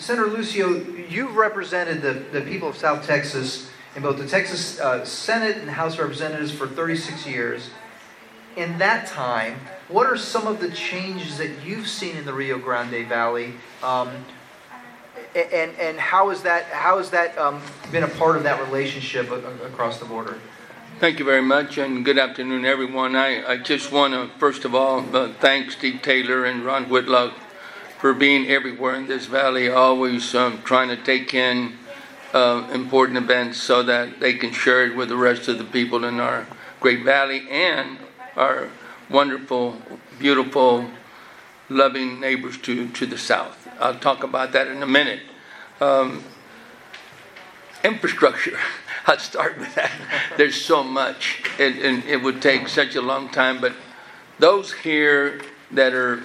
Senator Lucio, you've represented the people of South Texas in both the Texas Senate and House of Representatives for 36 years. In that time, what are some of the changes that you've seen in the Rio Grande Valley, and how has that been a part of that relationship across the border? Thank you very much, and good afternoon, everyone. I just want to, first of all, thank Steve Taylor and Ron Whitlock for being everywhere in this valley, always trying to take in important events so that they can share it with the rest of the people in our great valley and our wonderful, beautiful, loving neighbors to the south. I'll talk about that in a minute. Infrastructure, I'll start with that. There's so much, and it would take such a long time, but those here that are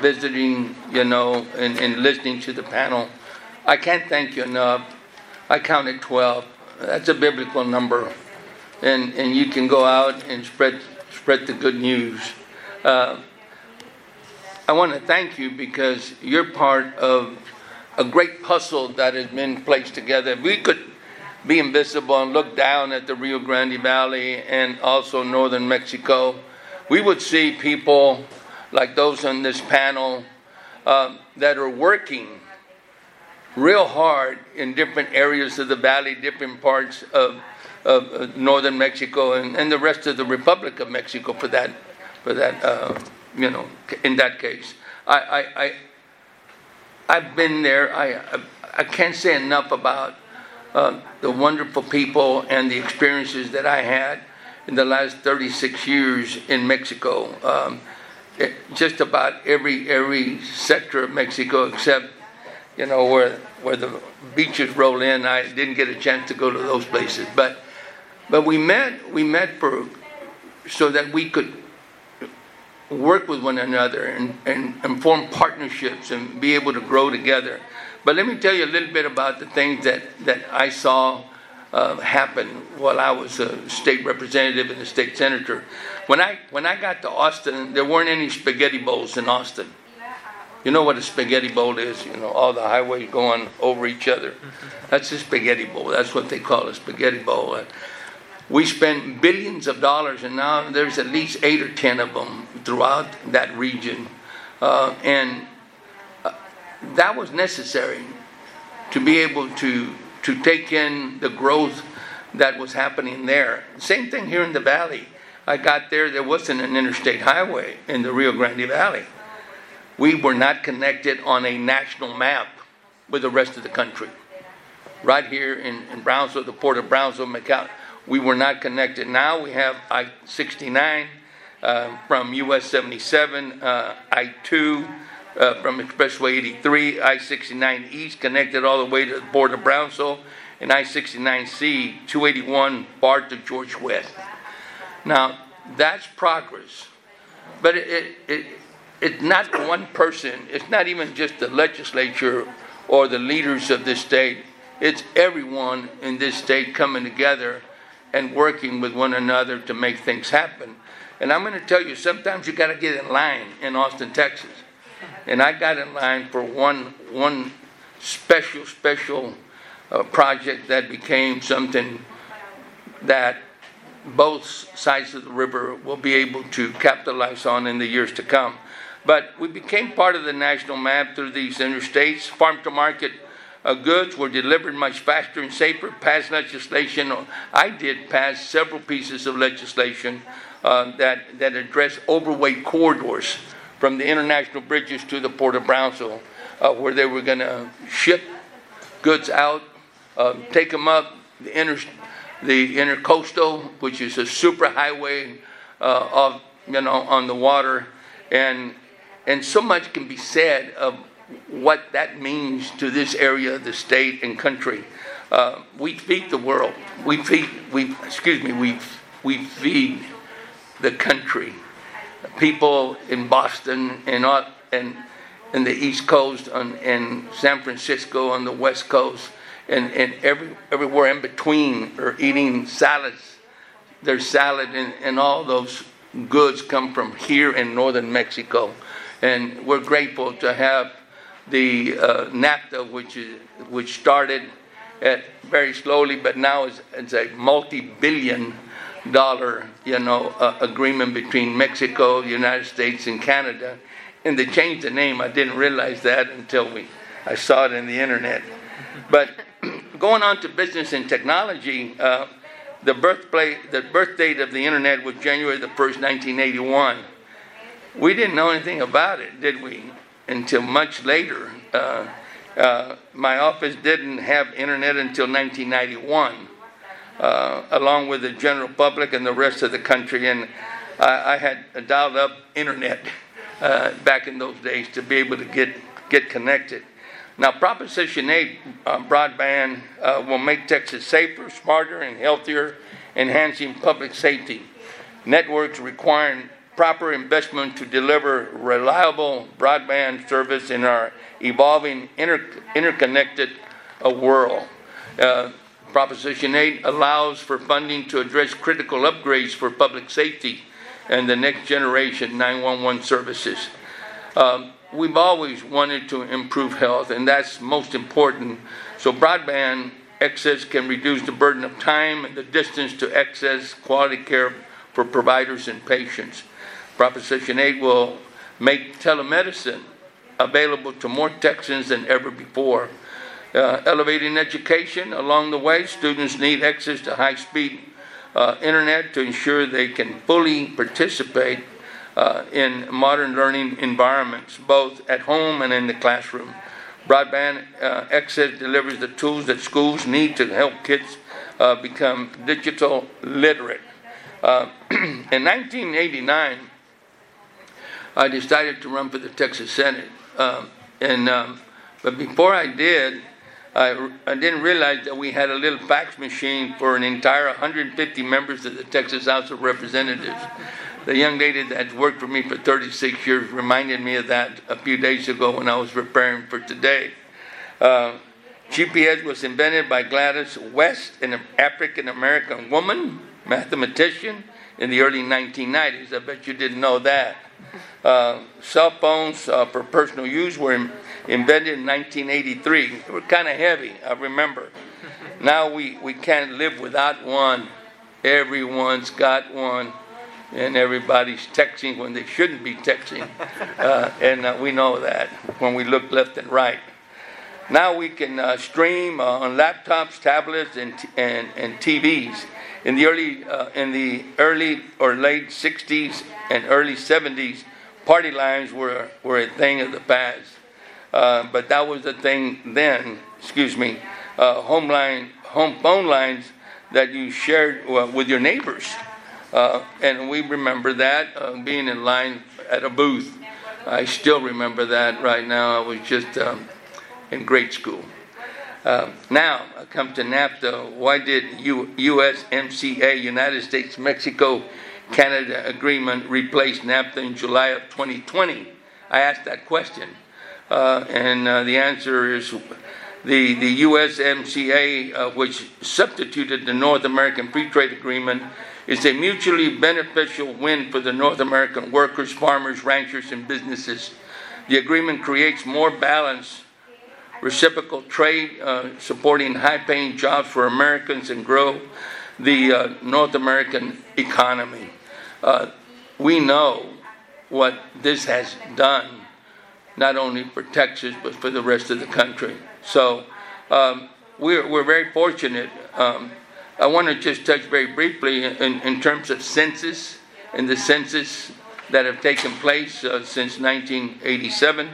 visiting, you know, and listening to the panel, I can't thank you enough. I counted 12. That's a biblical number. And you can go out and spread the good news. I want to thank you because you're part of a great puzzle that has been placed together. If we could be invisible and look down at the Rio Grande Valley and also northern Mexico, we would see people like those on this panel that are working real hard in different areas of the valley, different parts of northern Mexico and the rest of the Republic of Mexico for that you know, in that case. I've been there. I can't say enough about the wonderful people and the experiences that I had in the last 36 years in Mexico. Just about every sector of Mexico except, you know, where the beaches roll in. I didn't get a chance to go to those places, but we met so that we could work with one another and form partnerships and be able to grow together. But let me tell you a little bit about the things that I saw happen while I was a state representative and a state senator. When I got to Austin, there weren't any spaghetti bowls in Austin. You know what a spaghetti bowl is? You know, all the highways going over each other. That's a spaghetti bowl. That's what they call a spaghetti bowl. We spend billions of dollars, and now there's at least 8 or 10 of them throughout that region. And that was necessary to be able to take in the growth that was happening there. Same thing here in the valley. I got there wasn't an interstate highway in the Rio Grande Valley. We were not connected on a national map with the rest of the country. Right here in Brownsville, the port of Brownsville, McAllen, we were not connected. Now we have I-69 from US-77, I-2 from Expressway 83, I-69 East connected all the way to the port of Brownsville, and I-69C, 281 bar to George West. Now, that's progress, but it's not one person. It's not even just the legislature or the leaders of this state. It's everyone in this state coming together and working with one another to make things happen. And I'm going to tell you, sometimes you got to get in line in Austin, Texas. And I got in line for one special project that became something that both sides of the river will be able to capitalize on in the years to come. But we became part of the national map through these interstates. Farm-to-market goods were delivered much faster and safer. Passed legislation. I did pass several pieces of legislation that addressed overweight corridors from the international bridges to the port of Brownsville, where they were going to ship goods out, take them up the intercoastal, which is a super highway on the water. And so much can be said of what that means to this area of the state and country. We feed the world. We feed the country. People in Boston and the East Coast and San Francisco on the West Coast and everywhere in between are eating salads. Their salad and all those goods come from here in northern Mexico, and we're grateful to have the NAFTA, which started at very slowly, but now it's a multi-billion-dollar, agreement between Mexico, the United States, and Canada. And they changed the name. I didn't realize that until I saw it in the internet. But going on to business and technology, the birth date of the internet was January the 1st, 1981. We didn't know anything about it, did we? Until much later. My office didn't have internet until 1991, along with the general public and the rest of the country. And I had dialed up internet back in those days to be able to get connected. Now, Proposition 8 broadband will make Texas safer, smarter, and healthier, enhancing public safety. Networks requiring proper investment to deliver reliable broadband service in our evolving interconnected world. Proposition 8 allows for funding to address critical upgrades for public safety and the next generation 911 services. We've always wanted to improve health, and that's most important. So broadband access can reduce the burden of time and the distance to access quality care for providers and patients. Proposition 8 will make telemedicine available to more Texans than ever before. Elevating education along the way, students need access to high-speed internet to ensure they can fully participate in modern learning environments, both at home and in the classroom. Broadband access delivers the tools that schools need to help kids become digital literate. In 1989, I decided to run for the Texas Senate. But before I did, I didn't realize that we had a little fax machine for an entire 150 members of the Texas House of Representatives. The young lady that's worked for me for 36 years reminded me of that a few days ago when I was preparing for today. GPS was invented by Gladys West, an African-American woman, mathematician, in the early 1990s. I bet you didn't know that. Cell phones for personal use were invented in 1983. They were kind of heavy, I remember. Now we can't live without one. Everyone's got one. And everybody's texting when they shouldn't be texting. And we know that when we look left and right. Now we can stream on laptops, tablets, and TVs. In the early or late 60s and early 70s, party lines were a thing of the past. But that was the thing then. Home phone lines that you shared with your neighbors. And we remember that, being in line at a booth. I still remember that right now. I was just in grade school. Now, I come to NAFTA. Why did USMCA, United States-Mexico-Canada Agreement, replace NAFTA in July of 2020? I asked that question. And the answer is the USMCA, which substituted the North American Free Trade Agreement, is a mutually beneficial win for the North American workers, farmers, ranchers, and businesses. The agreement creates more balanced, reciprocal trade, supporting high-paying jobs for Americans and grow the North American economy. We know what this has done, not only for Texas, but for the rest of the country. So we're very fortunate. I want to just touch very briefly in terms of census and the census that have taken place since 1987.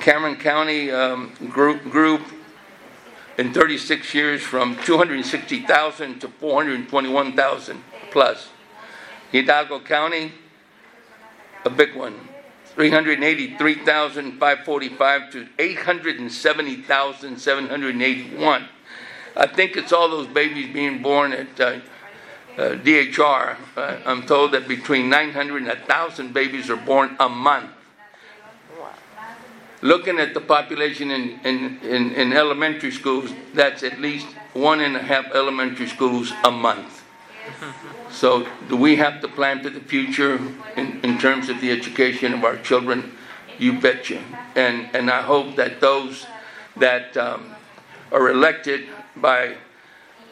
Cameron County grew in 36 years from 260,000 to 421,000 plus. Hidalgo County, a big one, 383,545 to 870,781. I think it's all those babies being born at DHR. I'm told that between 900 and 1,000 babies are born a month. Looking at the population in elementary schools, that's at least 1.5 elementary schools a month. So do we have to plan for the future in terms of the education of our children? You betcha. And I hope that those that are elected by,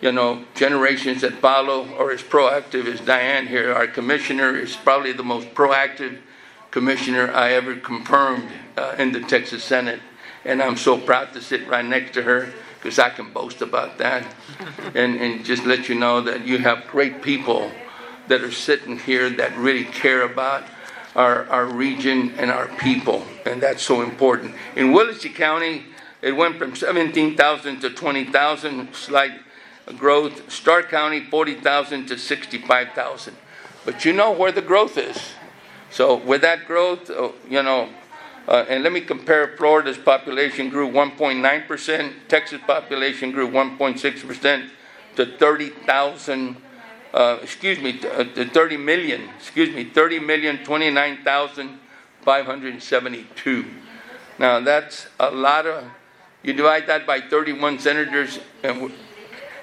you know, generations that follow are as proactive as Diane here. Our commissioner is probably the most proactive commissioner I ever confirmed in the Texas Senate. And I'm so proud to sit right next to her, because I can boast about that. And just let you know that you have great people that are sitting here that really care about our region and our people. And that's so important. In Willacy County, it went from 17,000 to 20,000, slight growth. Starr County, 40,000 to 65,000. But you know where the growth is. So with that growth, you know, and let me compare. Florida's population grew 1.9%. Texas population grew 1.6% to 30,029,572. Now that's a lot of. You divide that by 31 senators, and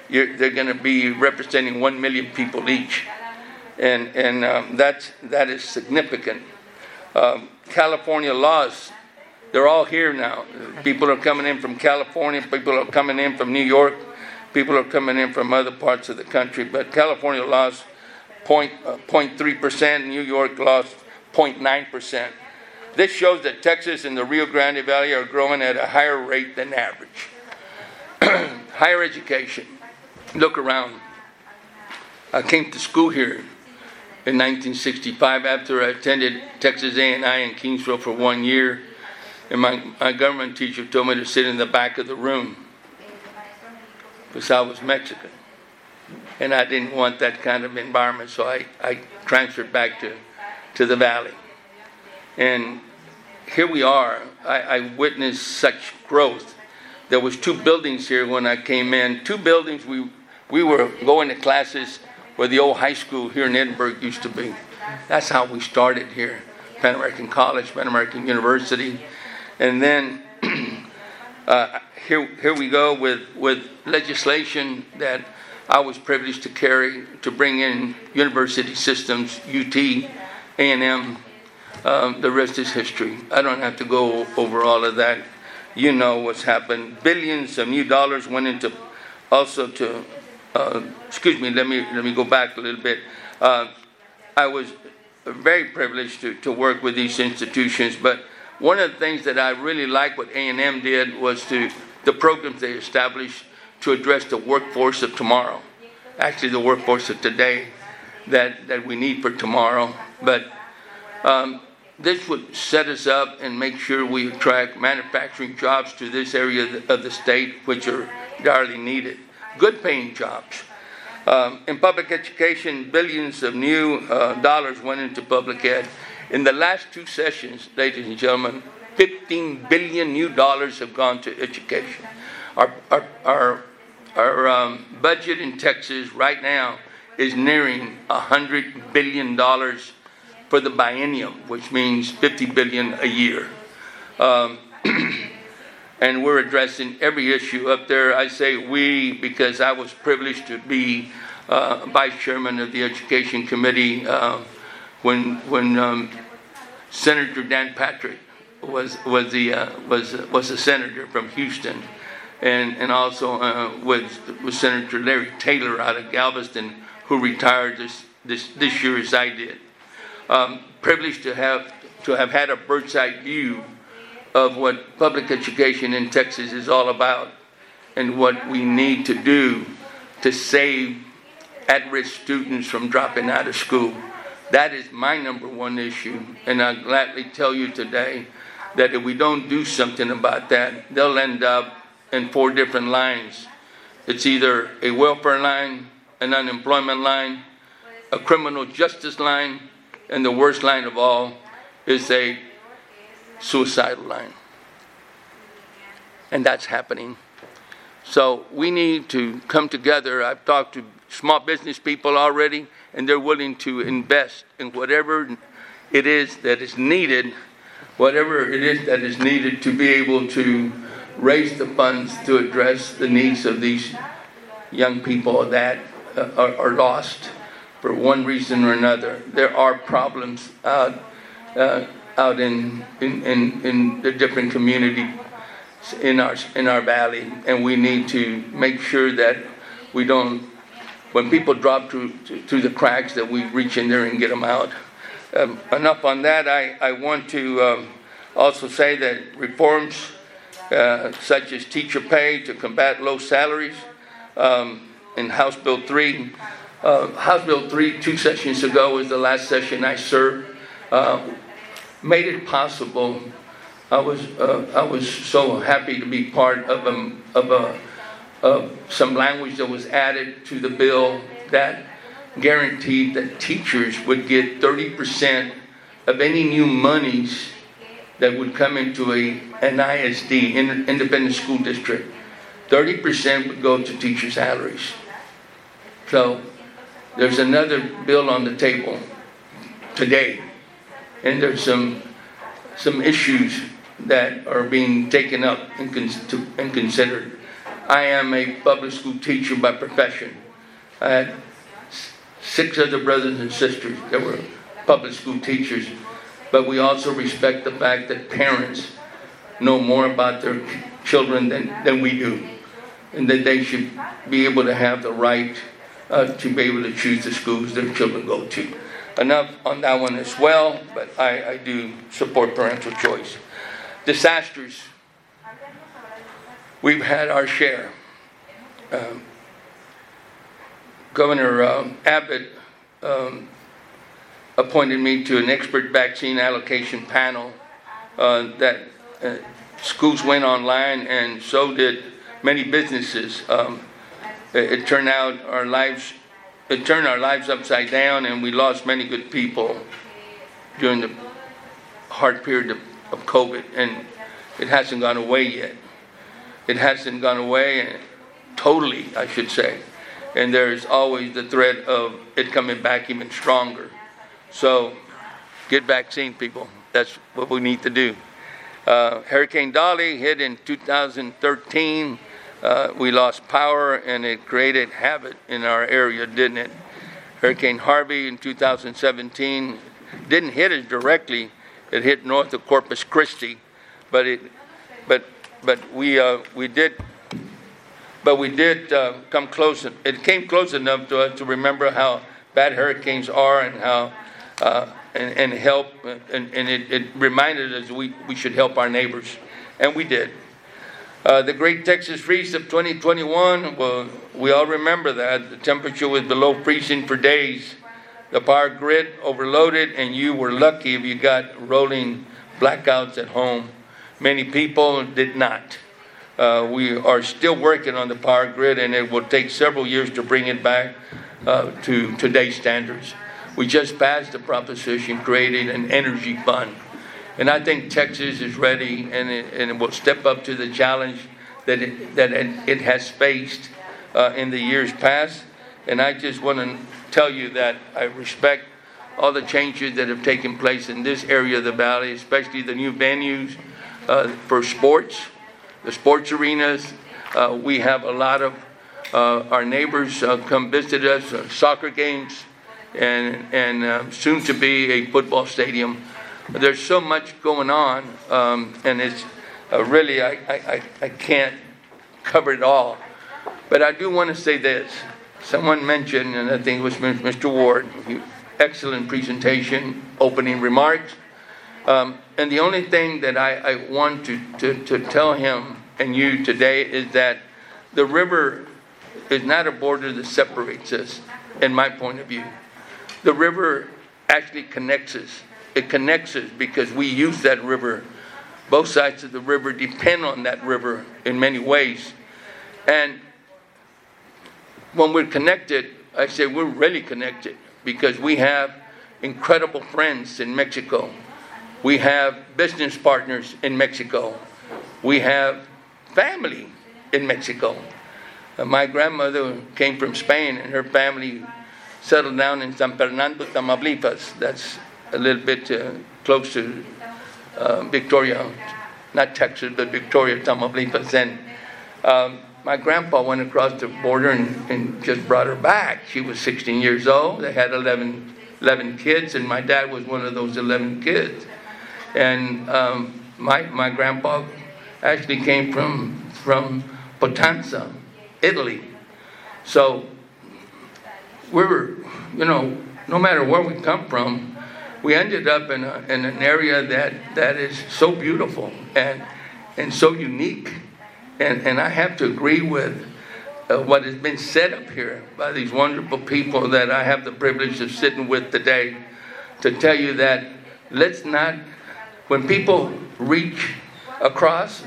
they're going to be representing 1 million people each, and that is significant. California laws, they're all here now. People are coming in from California, people are coming in from New York, people are coming in from other parts of the country, but California laws 0.3%, New York laws 0.9%. This shows that Texas and the Rio Grande Valley are growing at a higher rate than average. Higher education. Look around. I came to school here in 1965, after I attended Texas A&I in Kingsville for 1 year, and my government teacher told me to sit in the back of the room because I was Mexican, and I didn't want that kind of environment, so I transferred back to the Valley. And here we are. I witnessed such growth. There was two buildings here when I came in. Two buildings we were going to classes where the old high school here in Edinburgh used to be. That's how we started here. Pan American College, Pan American University. And then here we go with legislation that I was privileged to carry to bring in university systems, UT, A&M. The rest is history. I don't have to go over all of that. You know what's happened. Billions of new dollars went into let me go back a little bit. I was very privileged to work with these institutions, but one of the things that I really liked what A&M did was the programs they established to address the workforce of tomorrow. Actually, the workforce of today that we need for tomorrow. But this would set us up and make sure we attract manufacturing jobs to this area of the state, which are direly needed. Good-paying jobs. In public education, billions of new dollars went into public ed. In the last two sessions, ladies and gentlemen, $15 billion new dollars have gone to education. Our budget in Texas right now is nearing $100 billion for the biennium, which means $50 billion a year. And we're addressing every issue up there. I say we because I was privileged to be vice chairman of the education committee when Senator Dan Patrick was a senator from Houston, and also with Senator Larry Taylor out of Galveston, who retired this year as I did. Privileged to have had a bird's eye view of what public education in Texas is all about and what we need to do to save at-risk students from dropping out of school. That is my number one issue, and I'll gladly tell you today that if we don't do something about that, they'll end up in four different lines. It's either a welfare line, an unemployment line, a criminal justice line, and the worst line of all is a suicidal line. And that's happening. So we need to come together. I've talked to small business people already, and they're willing to invest in whatever it is that is needed, to be able to raise the funds to address the needs of these young people that are lost for one reason or another. There are problems out in the different communities in our valley, and we need to make sure that we don't, when people drop through the cracks, that we reach in there and get them out. Enough on that. I want to also say that reforms such as teacher pay to combat low salaries in House Bill 3. House Bill 3, 2 sessions ago, was the last session I served, made it possible. I was so happy to be part of some language that was added to the bill that guaranteed that teachers would get 30% of any new monies that would come into an ISD, independent school district. 30% would go to teacher salaries. So there's another bill on the table today, and there's some issues that are being taken up and considered. I am a public school teacher by profession. I had 6 other brothers and sisters that were public school teachers, but we also respect the fact that parents know more about their children than we do, and that they should be able to have the right to be able to choose the schools their children go to. Enough on that one as well, but I do support parental choice. Disasters. We've had our share. Governor Abbott appointed me to an expert vaccine allocation panel that schools went online, and so did many businesses. It turned out our lives. It turned our lives upside down, and we lost many good people during the hard period of COVID, and it hasn't gone away yet. It hasn't gone away totally, I should say. And there's always the threat of it coming back even stronger. So get vaccine, people. That's what we need to do. Hurricane Dolly hit in 2013. We lost power, and it created havoc in our area, didn't it? Hurricane Harvey in 2017 didn't hit us directly. It hit north of Corpus Christi, but we did come close. It came close enough to us to remember how bad hurricanes are, and how and help, and it reminded us we should help our neighbors, and we did. The Great Texas Freeze of 2021, well, we all remember that. The temperature was below freezing for days. The power grid overloaded, and you were lucky if you got rolling blackouts at home. Many people did not. We are still working on the power grid, and it will take several years to bring it back to today's standards. We just passed the proposition creating an energy fund. And I think Texas is ready, and it will step up to the challenge that it has faced in the years past. And I just want to tell you that I respect all the changes that have taken place in this area of the valley, especially the new venues for sports, the sports arenas. We have a lot of our neighbors come visit us, soccer games, and soon to be a football stadium. There's so much going on, and it's really, I can't cover it all. But I do want to say this. Someone mentioned, and I think it was Mr. Ward, excellent presentation, opening remarks. And the only thing that I want to tell him and you today is that the river is not a border that separates us, in my point of view. The river actually connects us. It connects us because we use that river. Both sides of the river depend on that river in many ways. And when we're connected, I say we're really connected because we have incredible friends in Mexico. We have business partners in Mexico. We have family in Mexico. My grandmother came from Spain, and her family settled down in San Fernando, Tamaulipas. That's a little bit close to Victoria, not Texas, but Victoria, Tamaulipas. And my grandpa went across the border and just brought her back. She was 16 years old. They had 11 kids, and my dad was one of those 11 kids. And my grandpa actually came from Potenza, Italy. So we were, you know, no matter where we come from, we ended up in an area that is so beautiful and so unique. And I have to agree with what has been said up here by these wonderful people that I have the privilege of sitting with today, to tell you that let's not, when people reach across,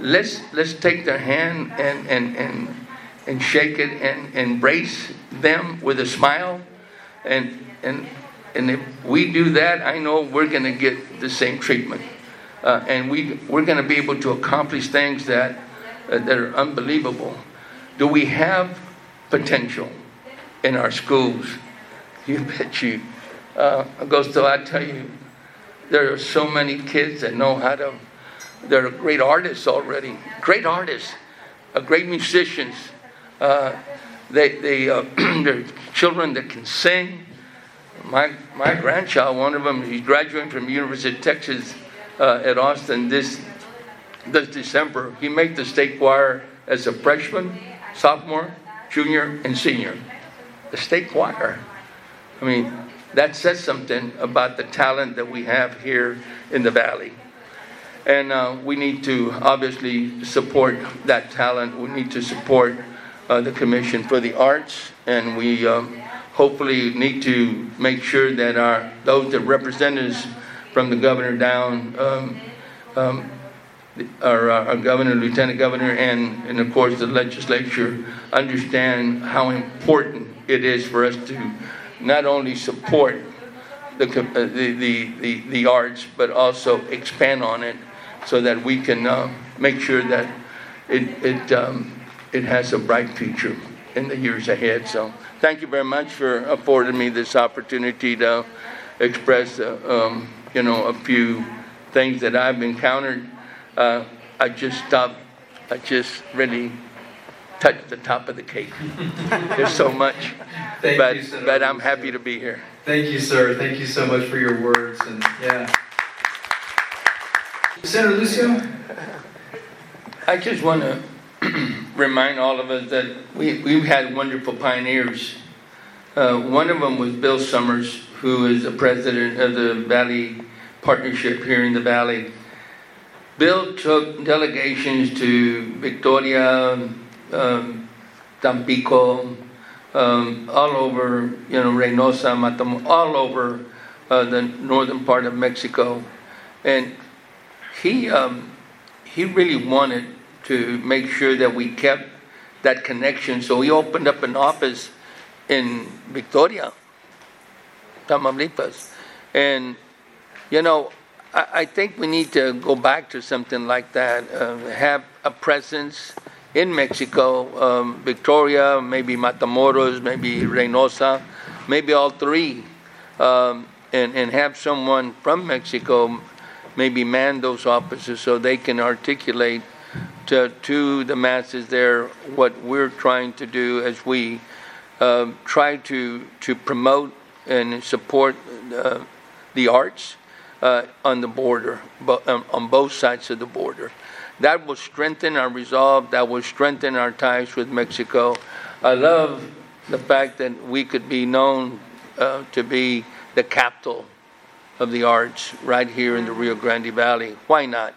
let's take their hand and shake it and embrace them with a smile, and if we do that, I know we're going to get the same treatment, and we're going to be able to accomplish things that are unbelievable. Do we have potential in our schools? You bet you. I tell you, there are so many kids that know how to. They're great artists already. Great artists, great musicians. They're children that can sing. My grandchild, one of them, he's graduating from the University of Texas at Austin this December. He made the state choir as a freshman, sophomore, junior, and senior. The state choir. I mean, that says something about the talent that we have here in the valley. And we need to obviously support that talent. We need to support the Commission for the Arts, and we hopefully need to make sure that those that represent us from the governor down, our governor, lieutenant governor, and of course the legislature, understand how important it is for us to not only support the arts, but also expand on it, so that we can make sure that it has a bright future in the years ahead. So thank you very much for affording me this opportunity to express a few things that I've encountered. I just really touched the top of the cake. There's so much. But I'm happy to be here. Thank you, sir. Thank you so much for your words. And yeah. Senator Lucio? I just want to remind all of us that we've had wonderful pioneers. One of them was Bill Summers, who is the president of the Valley Partnership here in the Valley. Bill took delegations to Victoria, Tampico, all over, Reynosa, Matamoros, all over the northern part of Mexico. And he really wanted to make sure that we kept that connection. So he opened up an office in Victoria, Tamaulipas. And, I think we need to go back to something like that, have a presence in Mexico, Victoria, maybe Matamoros, maybe Reynosa, maybe all three, and have someone from Mexico maybe man those offices so they can articulate to the masses there what we're trying to do as we try to promote and support the arts on the border, on both sides of the border. That will strengthen our resolve. That will strengthen our ties with Mexico. I love the fact that we could be known to be the capital of the arts right here in the Rio Grande Valley. Why not?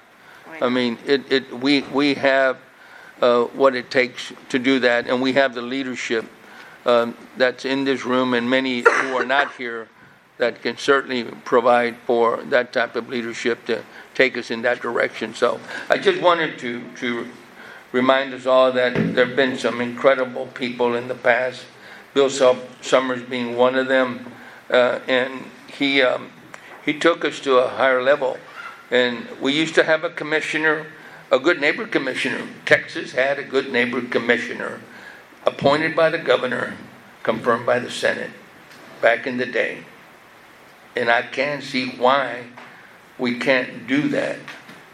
I mean, we have what it takes to do that, and we have the leadership that's in this room and many who are not here that can certainly provide for that type of leadership to take us in that direction. So I just wanted to remind us all that there have been some incredible people in the past, Bill Summers being one of them, and he took us to a higher level. And we used to have a commissioner, a good neighbor commissioner. Texas had a good neighbor commissioner, appointed by the governor, confirmed by the Senate back in the day. And I can't see why we can't do that.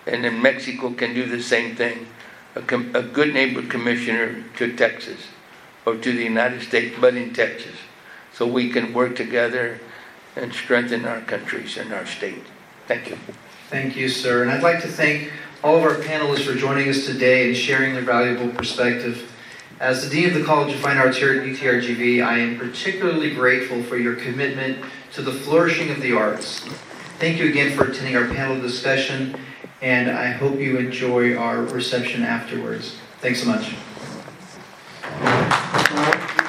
And then Mexico can do the same thing. A good neighbor commissioner to Texas or to the United States, but in Texas. So we can work together and strengthen our countries and our state. Thank you. Thank you, sir. And I'd like to thank all of our panelists for joining us today and sharing their valuable perspective. As the Dean of the College of Fine Arts here at UTRGV, I am particularly grateful for your commitment to the flourishing of the arts. Thank you again for attending our panel discussion, and I hope you enjoy our reception afterwards. Thanks so much.